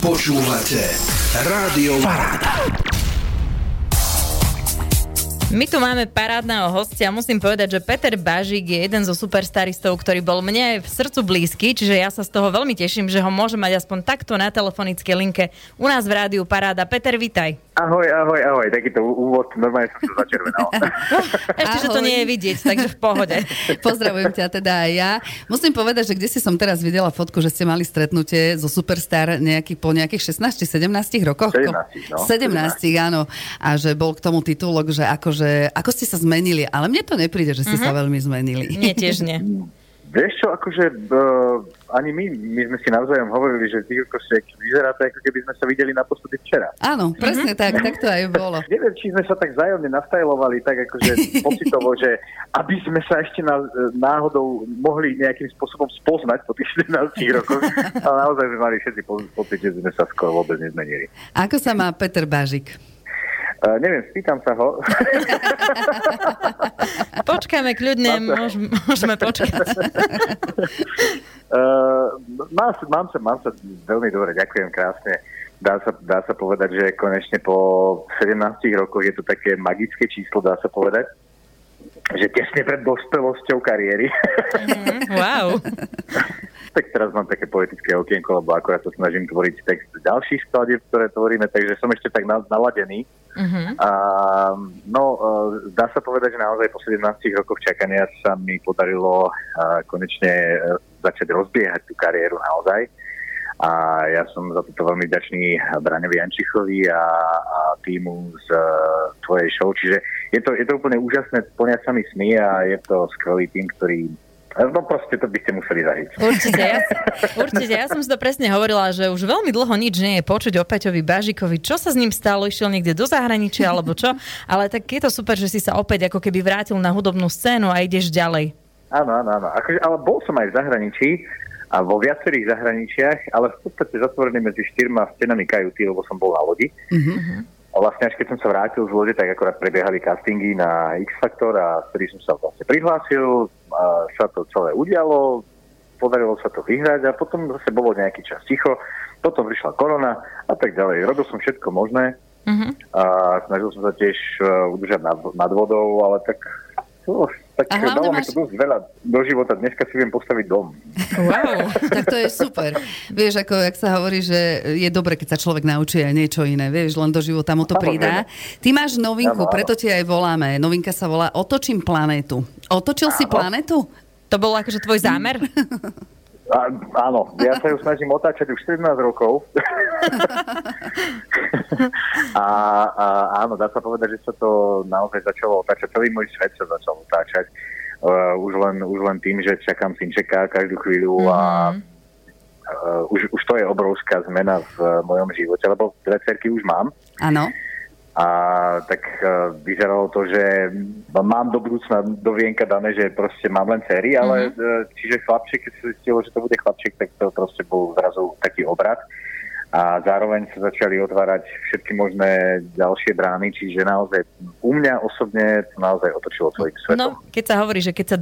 Počúvate Rádio Paráda. My tu máme parádneho hostia. Musím povedať, že Peter Bažík je jeden zo superstaristov, ktorý bol mne v srdcu blízky, čiže ja sa z toho veľmi teším, že ho môžem mať aspoň takto na telefonickej linke u nás v rádiu Paráda. Peter, vitaj. Ahoj. Takýto úvod, normálne som sa začervenal. Ešte, ahoj. Že to nie je vidieť, takže v pohode. Pozdravujem ťa teda aj ja. Musím povedať, že kdesi som teraz videla fotku, že ste mali stretnutie zo Superstar po nejakých 16-17 rokoch. 17, áno. A že bol k tomu titulok, že akože ako ste sa zmenili, ale mne to nepríde, že ste sa veľmi zmenili. Nie, tiež nie. Vieš čo, akože ani my sme si navzájom hovorili, že Týrko Šek vyzerá to, ako keby sme sa videli naposledy včera. Áno, presne tak to aj bolo. Neviem, či sme sa tak vzájomne nastajlovali, tak akože pocitovo, že aby sme sa ešte náhodou mohli nejakým spôsobom spoznať po tých 14 rokoch, ale naozaj sme mali všetci pocit, že sme sa skoro vôbec nezmenili. Ako sa má Peter Bažík? Neviem, spýtam sa ho. Počkáme kľudne, môžeme počkať. Mám sa veľmi dobre, ďakujem krásne. Dá sa povedať, že konečne po 17 rokoch je to také magické číslo, dá sa povedať, že tesne pred dospelosťou kariéry. Wow. Tak teraz mám také poetické okienko, lebo akorát sa snažím tvoriť text ďalších skladieb, ktoré tvoríme, takže som ešte tak naladený. A, dá sa povedať, že naozaj po 17 rokoch čakania sa mi podarilo konečne začať rozbiehať tú kariéru naozaj. A ja som za toto veľmi vďačný Branovi Jančichovi a týmu z tvojej show. Čiže je to úplne úžasné, plňať sa mi sny a je to skvelý tým, ktorý... No proste to by ste museli zažiť. Určite, ja som si to presne hovorila, že už veľmi dlho nič nie je počuť o Peťovi Bažíkovi. Čo sa s ním stalo? Išiel niekde do zahraničia alebo čo? Ale tak je to super, že si sa opäť ako keby vrátil na hudobnú scénu a ideš ďalej. Áno. Ale bol som aj v zahraničí a vo viacerých zahraničiach, ale v podstate zatvorený medzi 4 stenami kajuty, lebo som bol na lodi. A vlastne až keď som sa vrátil z lode, tak akorát prebiehali castingy na X Factor, a vtedy som sa vlastne prihlásil, a sa to celé udialo, podarilo sa to vyhrať a potom zase bolo nejaký čas ticho, potom prišla korona a tak ďalej. Robil som všetko možné a snažil som sa tiež udržať nad vodou, ale tak... Tak dalo mi to dosť veľa do života. Dneska si viem postaviť dom. Wow, tak to je super. Vieš, ako jak sa hovorí, že je dobre, keď sa človek naučí aj niečo iné. Vieš, len do života mu to pridá. Ty máš novinku, preto ti aj voláme. Novinka sa volá Otočím planetu. Otočil si planetu? To bol akože tvoj zámer? Áno, ja sa ju snažím otáčať už 17 rokov. A áno, dá sa povedať, že sa to naozaj začalo otáčať. Celý môj svet sa začal otáčať. Už len tým, že čakám synčeka každú chvíľu a už to je obrovská zmena v mojom živote, lebo dve cerky už mám. Áno. A tak vyzeralo to, že mám do budúcna do vienka dané, že proste mám len céry, ale čiže chlapček, keď sa zistilo, že to bude chlapček, tak to proste bol zrazu taký obrat. A zároveň sa začali otvárať všetky možné ďalšie brány, čiže naozaj u mňa osobne to naozaj otočilo celým svetom. No, keď sa hovorí, že keď sa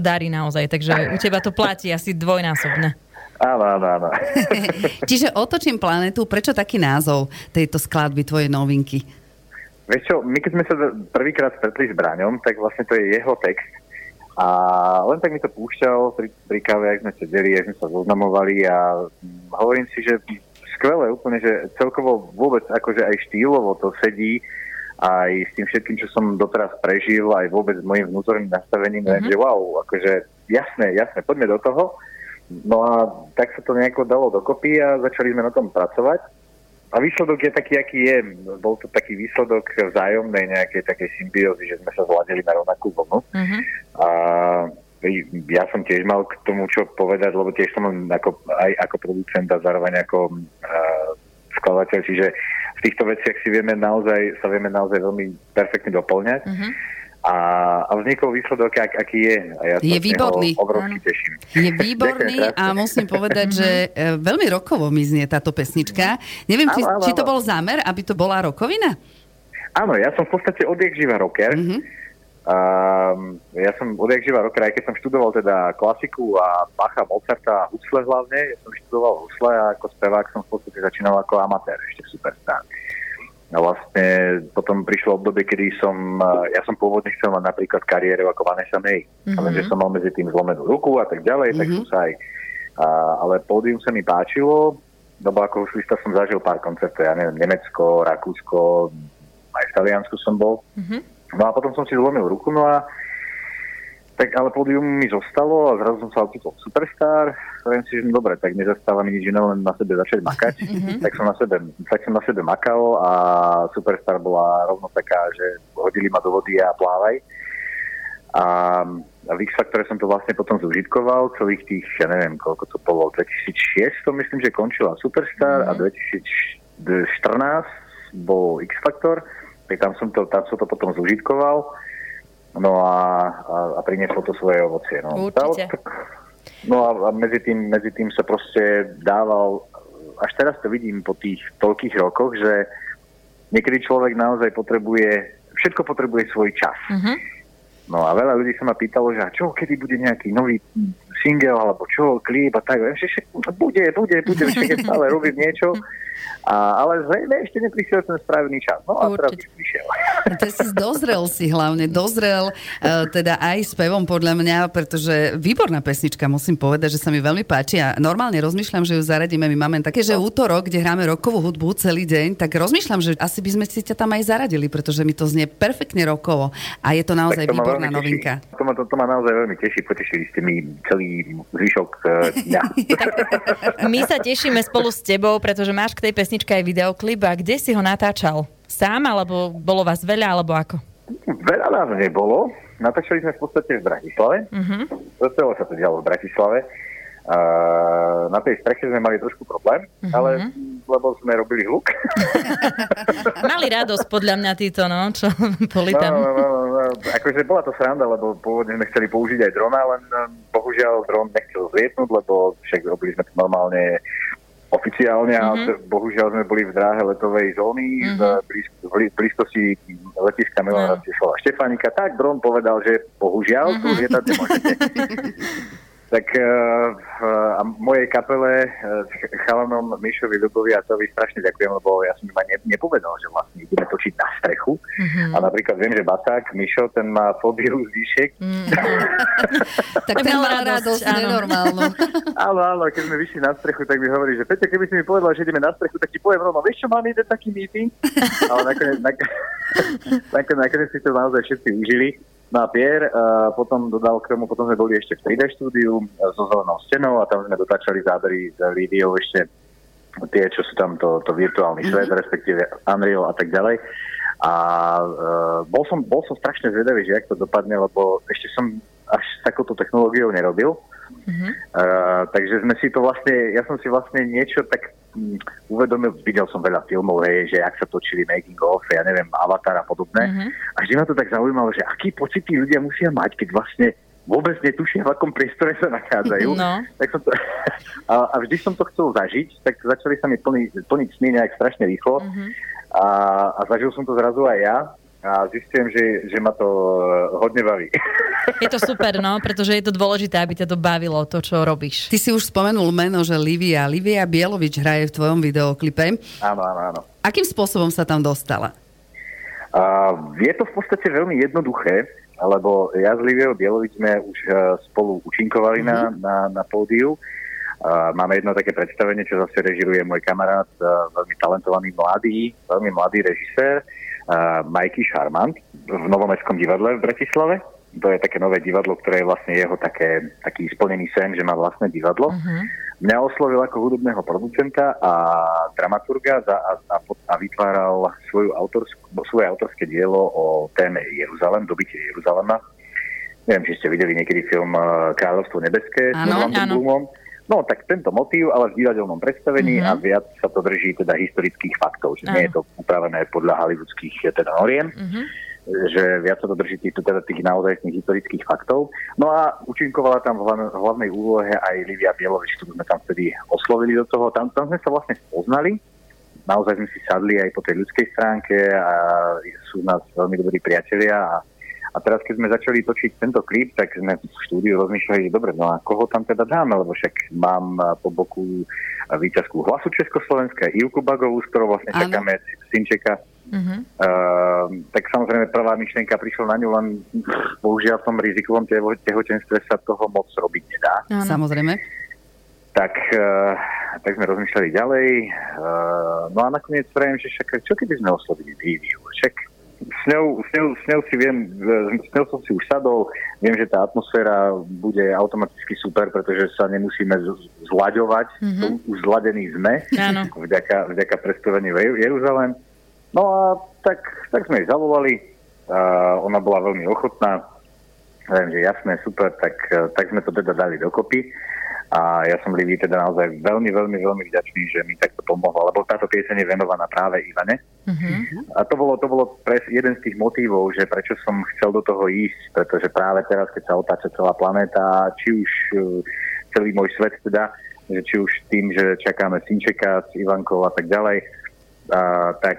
darí naozaj, takže u teba to platí asi dvojnásobne. Áno. Čiže Otočím planetu, prečo taký názov tejto skladby, tvojej novinky? Vieš čo, my keď sme sa prvýkrát stretli s Braňom, tak vlastne to je jeho text. A len tak mi to púšťal pri káve, ak sme sedeli, ak sme sa zoznamovali a hovorím si, že skvelé úplne, že celkovo vôbec akože aj štýlovo to sedí aj s tým všetkým, čo som doteraz prežil, aj vôbec s mojim vnútorným nastavením, že wow, akože jasné, poďme do toho. No a tak sa to nejako dalo dokopy a začali sme na tom pracovať. A výsledok je taký, aký je. Bol to taký výsledok vzájomnej nejakej takej symbiózy, že sme sa zvládili na rovnakú vlnu. A ja som tiež mal k tomu čo povedať, lebo tiež som ako producent a zároveň ako skladateľ, čiže v týchto veciach sa vieme naozaj veľmi perfektne doplňať. A vznikol výsledok, aký je. A ja je výborný. Obrovský teším. Je výborný a musím povedať, že veľmi rokovo mi znie táto pesnička. Neviem, či to bol zámer, aby to bola rokovina? Áno, ja som v podstate odjak živa rocker. Ja som odjakživa rocker, aj keď som študoval teda klasiku a Bacha, Mozarta a husle hlavne, ja som študoval husle a ako spevák som v podstate začínal ako amatér ešte v Superstar. A vlastne potom prišlo obdobie, kedy ja som pôvodne chcel mať napríklad kariéru ako Vanessa Mae, ale že som mal medzi tým zlomenú ruku a tak ďalej, tak som sa aj, ale pódium sa mi páčilo, lebo ako huslista som zažil pár koncertov, ja neviem, Nemecko, Rakúsko, aj v Taliansku som bol. No a potom som si zlomil ruku, no a tak ale pódium mi zostalo a zrazu som sa ocitol Superstar. Viem si, že dobre, tak nezastáva mi nič iné, len na sebe začať makať. Tak som na sebe makal a Superstar bola rovno taká, že hodili ma do vody a plávaj. A v X Factore som to vlastne potom zúžitkoval celých tých, ja neviem, koľko to bolo, 2006 to myslím, že končila Superstar a 2014 bol X Factor. Tak tam som to potom zúžitkoval, no a prinieslo to svoje ovocie. No. Určite. No a medzi tým sa proste dával, až teraz to vidím po tých toľkých rokoch, že niekedy človek naozaj všetko potrebuje svoj čas. Mm-hmm. No a veľa ľudí sa ma pýtalo, že čo, kedy bude nejaký nový single, alebo čo, klip a tak. Bude, keď stále robím niečo. Ale zrejme ešte neprišiel ten správny čas. No a teraz už prišiel. Ty si hlavne dozrel teda aj spevom podľa mňa, pretože výborná pesnička, musím povedať, že sa mi veľmi páči a normálne rozmýšľam, že ju zaradíme. My máme také, že útorok, kde hráme rockovú hudbu celý deň, tak rozmýšľam, že asi by sme si ťa tam aj zaradili, pretože mi to znie perfektne rockovo a je to naozaj výborné. Novinka. To ma naozaj veľmi teší, potešili ste mi celý zvyšok dňa. My sa tešíme spolu s tebou, pretože máš k tej pesničke aj videoklip a kde si ho natáčal? Sám, alebo bolo vás veľa, alebo ako? Veľa nás nebolo. Natáčali sme v podstate v Bratislave. Celé sa to dialo v Bratislave. Na tej streche sme mali trošku problém, ale lebo sme robili hluk. Mali radosť podľa mňa títo, no, čo boli tam. No, akože bola to sranda, lebo pôvodne sme chceli použiť aj drona, len bohužiaľ dron nechcel zlietnúť, lebo však robili sme to normálne oficiálne a bohužiaľ sme boli v dráhe letovej zóny v blízkosti letiska Milona Cieslava Štefánika, tak dron povedal, že bohužiaľ tu lietať nemôžete. Tak a mojej kapele chalanom Mišovi, Ľubovi a Tovi strašne ďakujem, lebo ja som im aj nepovedal, že vlastne ideme točiť na strechu. A napríklad viem, že Baták, Mišo, ten má fóbiu z výšek. Tak ten má radosť, nenormálnu. Áno, keď sme vyšli na strechu, tak mi hovorí, že Peťa, keby si mi povedal, že ideme na strechu, tak ti poviem rovno, vieš čo, mám jeden taký meeting? Ale nakoniec si to naozaj všetci užili. No a Pier, potom dodal k tomu, potom sme boli ešte v 3D štúdiu so zelenou stenou a tam sme dotáčali zábery z videou ešte tie, čo sú tam to virtuálny svet, respektíve Unreal a tak ďalej. A bol som strašne zvedavý, že jak to dopadne, lebo ešte som až s takouto technológiou nerobil. Takže sme si to vlastne, ja som si vlastne niečo tak uvedomil, videl som veľa filmov, hej, že jak sa točili making of, ja neviem, Avatar a podobné. A vždy ma to tak zaujímalo, že aký pocit tí ľudia musia mať, keď vlastne vôbec netušia, v akom priestore sa nachádzajú. No. Tak som to, a vždy som to chcel zažiť, tak začali sa mi plniť sny nejak strašne rýchlo. A zažil som to zrazu aj ja. A zistím, že ma to hodne baví. Je to super, no, pretože je to dôležité, aby ťa to bavilo, to, čo robíš. Ty si už spomenul meno, že Lívia. Lívia Bielovič hraje v tvojom videoklipe. Áno. Akým spôsobom sa tam dostala? Je to v podstate veľmi jednoduché, lebo ja s Líviou Bielovič sme už spolu účinkovali na pódiu. Máme jedno také predstavenie, čo zase režiruje môj kamarát, veľmi talentovaný veľmi mladý režisér, Mikey Charmant v Novomestskom divadle v Bratislave. To je také nové divadlo, ktoré je vlastne jeho taký splnený sen, že má vlastné divadlo. Mňa oslovil ako hudobného producenta a dramaturga a vytváral svoje autorské dielo o téme Jeruzalém, dobytie Jeruzalema. Neviem, či ste videli niekedy film Kráľovstvo nebeské s Orlandom Bloomom. No, tak tento motív, ale v divadelnom predstavení a viac sa to drží teda historických faktov, že nie je to upravené podľa hollywoodských teda noriem, že viac sa to drží teda tých naozajstných historických faktov. No a účinkovala tam v hlavnej úlohe aj Lívia Bielovič, ktorú sme tam vtedy oslovili do toho. Tam sme sa vlastne spoznali, naozaj sme si sadli aj po tej ľudskej stránke a sú nás veľmi dobrí priatelia a A teraz, keď sme začali točiť tento klip, tak sme v štúdiu rozmýšľali, že dobre, no a koho tam teda dáme, lebo však mám po boku víťazku Hlasu Československa, Ivku Bagovú, s ktorou vlastne čakáme synčeka. Uh-huh. Tak samozrejme prvá myšlienka prišla na ňu, len bohužiaľ v tom rizikovom tehotenstve sa toho moc robiť nedá. Áno. Samozrejme. Tak sme rozmýšľali ďalej. No a nakoniec pravím, že však, čo keby sme oslovili Líviu? Však s ňou som si už sadol, viem, že tá atmosféra bude automaticky super, pretože sa nemusíme zlaďovať, už zladení sme, vďaka predstaveniu Jeruzalém. No a tak sme jej zavolali, ona bola veľmi ochotná, viem, že jasné, super, tak sme to teda dali dokopy a ja som Lívii teda naozaj veľmi, veľmi, veľmi vďačný, že mi takto pomohla, lebo táto pieseň je venovaná práve Ivane. Mm-hmm. A to bolo jeden z tých motivov, že prečo som chcel do toho ísť, pretože práve teraz, keď sa otáča celá planéta, či už celý môj svet teda, že či už tým, že čakáme synčeka s Ivankou a tak ďalej, tak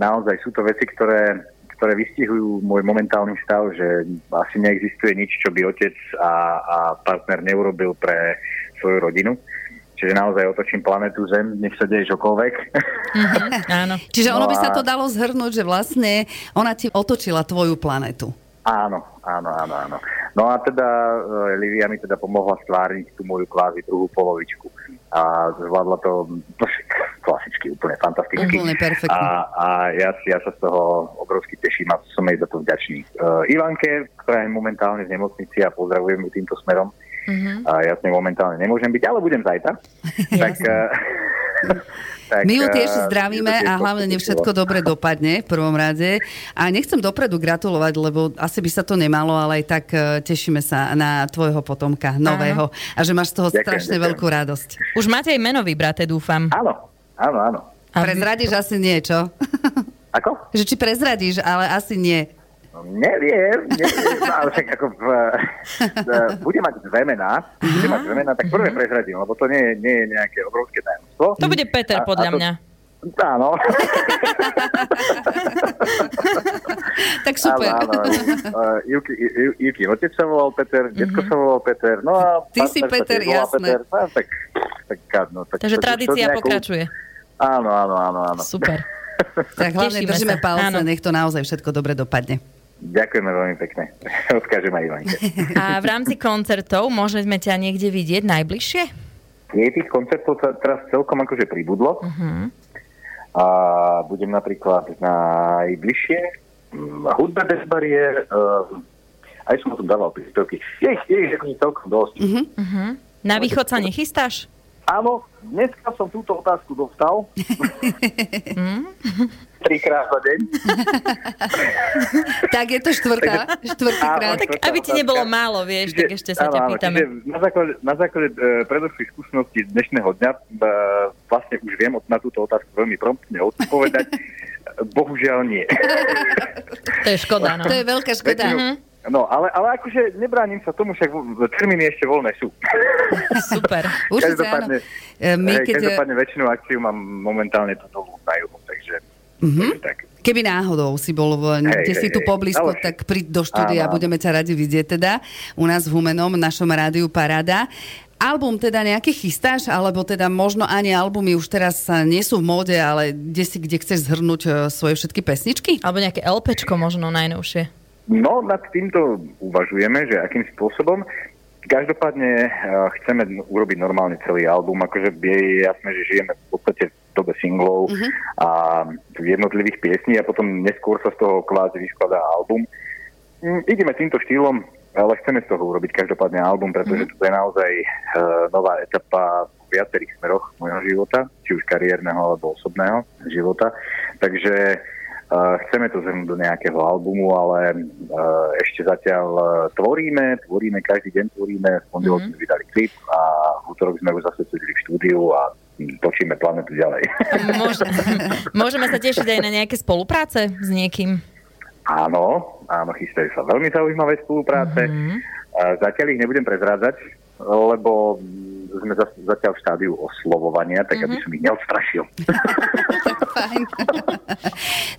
naozaj sú to veci, ktoré vystihujú môj momentálny stav, že asi neexistuje nič, čo by otec a partner neurobil pre svoju rodinu. Čiže naozaj otočím planetu Zem, nech sa deje čokoľvek. Áno. Čiže ono by sa to dalo zhrnúť, že vlastne ona ti otočila tvoju planetu. Áno. No a teda Lívia mi teda pomohla stvárniť tú moju kvázi druhú polovičku. A zvládla to klasicky, úplne fantasticky. Úplne perfektne. A ja sa z toho obrovsky teším a som jej za to vďačný. Ivanke, ktorá je momentálne v nemocnici a pozdravujem ju týmto smerom. Uh-huh. Ja s nej momentálne nemôžem byť, ale budem zajtra. Tak, my ju tiež zdravíme a hlavne všetko dobre dopadne v prvom rade. A nechcem dopredu gratulovať, lebo asi by sa to nemalo, ale aj tak tešíme sa na tvojho potomka, nového. Áno. A že máš z toho strašne veľkú radosť. Už máte aj meno vybraté, dúfam. Áno. A prezradíš asi niečo? Ako? Že či prezradíš, ale asi nie. Neviem, ale však ako bude mať dve mená, tak prvé prezradím, lebo to nie je nejaké obrovské tajomstvo. To bude Peter podľa mňa. Áno. Tak super. Juký otec sa volal Peter, detko sa volal Peter, no a... Ty si Peter, jasné. Takže tradícia pokračuje. Áno. Super. Tak hlavne držíme palce, nech to naozaj všetko dobre dopadne. Ďakujeme veľmi pekne. Odkážem aj Ivanke. A v rámci koncertov môžeme ťa niekde vidieť najbližšie? Je tých koncertov teraz celkom akože pribudlo. Uh-huh. A budem napríklad najbližšie Hudba bez barier. Aj som tu dával príspevky. Je ich akože celkom dosť. Uh-huh. Na východ sa nechystáš? Áno, dneska som túto otázku dostal. 3-krát za deň. Tak je to štvrtýkrát. Tak aby ti nebolo málo, vieš, tak ešte sa ťa pýtame. Na základe predošlých skúseností dnešného dňa vlastne už viem na túto otázku veľmi promptne odpovedať. Bohužiaľ nie. To je škoda, no. To je veľká škoda. No, ale akože nebránim sa tomu, však termíny ešte voľné sú. Super. Každopádne väčšinu akciu mám momentálne tu dolu na juhu, takže... Mm-hmm. Tak. Keby náhodou si bol niekde tu poblízko, tak príď do štúdia a budeme ťa radi vidieť teda u nás v Humenom, našom rádiu Paráda. Album teda nejaký chystáš, alebo teda možno ani albumy už teraz nie sú v móde, ale kde chceš zhrnúť svoje všetky pesničky? Alebo nejaké LPčko možno najnovšie? No, nad týmto uvažujeme, že akým spôsobom. Každopádne chceme urobiť normálne celý album, akože je jasné, že žijeme v podstate v dobe singlov a jednotlivých piesní a potom neskôr sa z toho kvázi vyskladá album. Ideme týmto štýlom, ale chceme z toho urobiť každopádne album, pretože to je naozaj nová etapa v viacerých smeroch môjho života, či už kariérneho alebo osobného života. Takže... chceme to zhrnúť do nejakého albumu, ale ešte zatiaľ tvoríme, každý deň tvoríme, v pondelok sme vydali klip a v útorok sme už zase sedeli v štúdiu a točíme planetu ďalej. Môžeme sa tešiť aj na nejaké spolupráce s niekým? Áno, chystajú sa veľmi zaujímavé spolupráce. Zatiaľ ich nebudem prezrádzať, lebo sme zatiaľ v štádiu oslovovania, tak aby som ich neodstrašil. Fajn.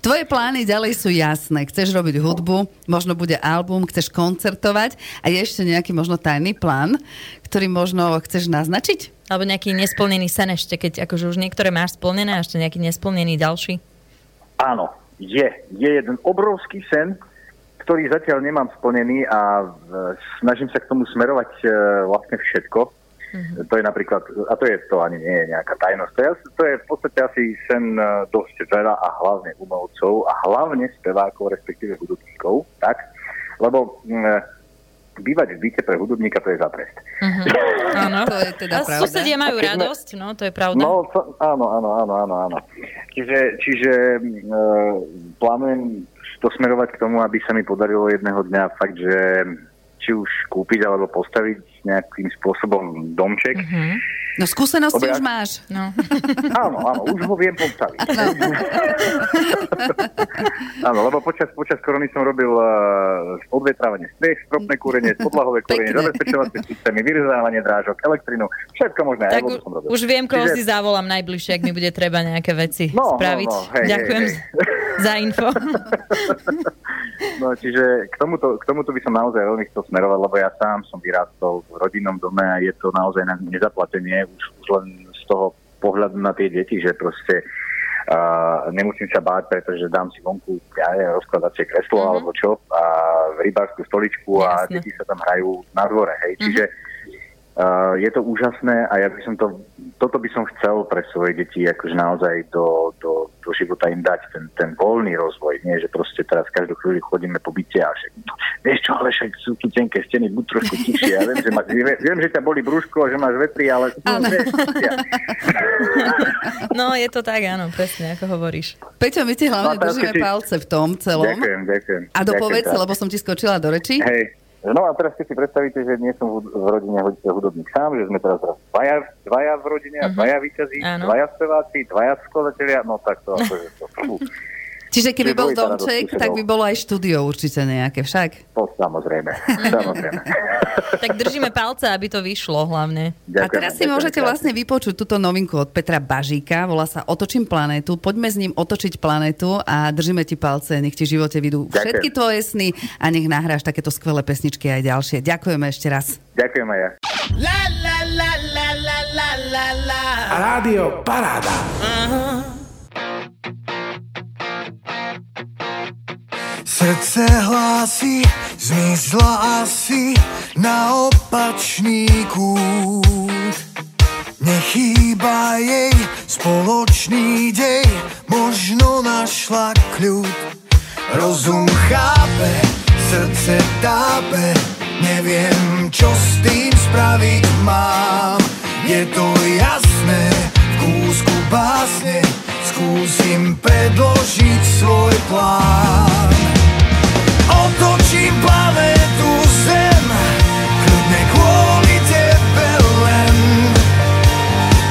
Tvoje plány ďalej sú jasné. Chceš robiť hudbu, možno bude album, chceš koncertovať a je ešte nejaký možno tajný plán, ktorý možno chceš naznačiť? Alebo nejaký nesplnený sen ešte, keď akože už niektoré máš splnené a ešte nejaký nesplnený ďalší? Áno, je jeden obrovský sen, ktorý zatiaľ nemám splnený a snažím sa k tomu smerovať vlastne všetko. Mm-hmm. To je napríklad, a to ani nie je nejaká tajnosť, to je v podstate asi sen dosť veľa a hlavne umelcov a hlavne spevákov, respektíve hudobníkov, tak? Lebo bývať v byte pre hudobníka to je za trest. Mm-hmm. Áno, to je teda pravda. A susedia majú radosť, no to je pravda. No, áno. Čiže plánujem to smerovať k tomu, aby sa mi podarilo jedného dňa fakt, že či už kúpiť alebo postaviť nejakým spôsobom domček. Mm-hmm. No skúsenosti už máš. No. Áno, už ho viem postaviť. No. Áno, lebo počas korony som robil odvetrávanie striech, stropné kúrenie, podlahové kúrenie, zabezpečovacie systémy, vyrezávanie drážok, elektrinu, všetko možné. Tak som robil. Už viem, koho si zavolám najbližšie, ak mi bude treba nejaké veci spraviť. Hej, ďakujem za info. No, čiže k tomuto by som naozaj veľmi chcel smerovať, lebo ja sám som vyrástol v rodinnom dome a je to naozaj nezaplatenie už len z toho pohľadu na tie deti, že proste nemusím sa báť, pretože dám si vonku rozkladacie kreslo alebo čo a rybárskú stoličku a deti sa tam hrajú na dvore, hej, čiže je to úžasné a ja by som toto by som chcel pre svoje deti akože naozaj do života im dať ten voľný rozvoj, nie že proste teraz každú chvíľu chodíme po byte a však, vieš čo, ale však sú tu tenké steny, buď trošku tichšie, ja viem, že ťa boli brúško, že máš vetri, ale no je to tak, áno, presne ako hovoríš. Peťo, my ti hlavne držíme palce v tom celom. Ďakujem. A dopovedz, lebo som ti skočila do reči. Hej. No a teraz keď si predstavíte, že nie som v rodine hudobník sám, že sme teraz dvaja v rodine, dvaja výťazí, dvaja speváci, dvaja skladatelia, no tak to akože to. Čiže keby bol domček, tak by bolo aj štúdio určite nejaké však. To samozrejme. Tak držíme palce, aby to vyšlo hlavne. Ďakujem, a teraz si môžete vlastne vypočuť túto novinku od Petra Bažíka, volá sa Otočím planetu. Poďme s ním otočiť planetu a držíme ti palce, nech ti v živote vidú všetky tvoje sny a nech nahráš takéto skvelé pesničky aj ďalšie. Ďakujeme ešte raz. Ďakujem aj ja. La, la, la, la, la, la, la, la. Rádio Paráda. Srdce hlásí, zmizla asi na opačný kút. Nechýba jej spoločný dej, možno našla kľud. Rozum chápe, srdce tápe, neviem čo s tým spraviť mám. Je to jasné, v kúsku básne skúsim predložiť svoj plán. Otočím planetu zem, kľudne kvôli tebe len,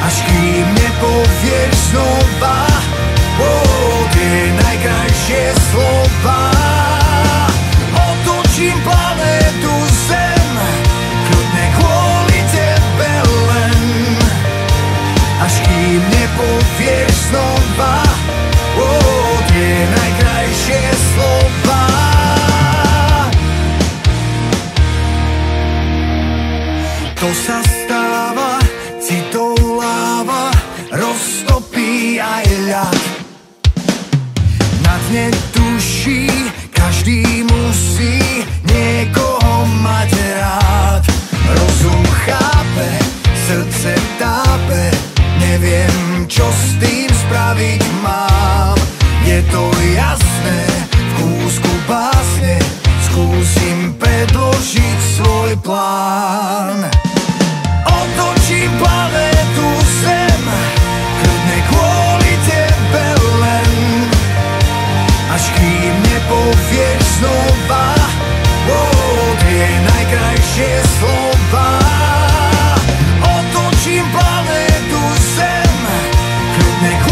až kým nepovieš znova, tie najkrajšie slova. Otočím planetu zem, kľudne kvôli tebe len, až kým nepovieš znova, tie najkrajšie slova. To sa stáva, citou láva roztopí aj ľad. Na dne duší každý musí niekoho mať rád. Rozum chápe, srdce tápe, neviem čo s tým spraviť mám. Je to jasné, v kúsku básne skúsim predložiť svoj plán. Otočím planetu zem, kľudne kvôli tebe len, až kým nepovieš znova, tie najkrajšie slova. Otočím planetu zem, kľudne kvôli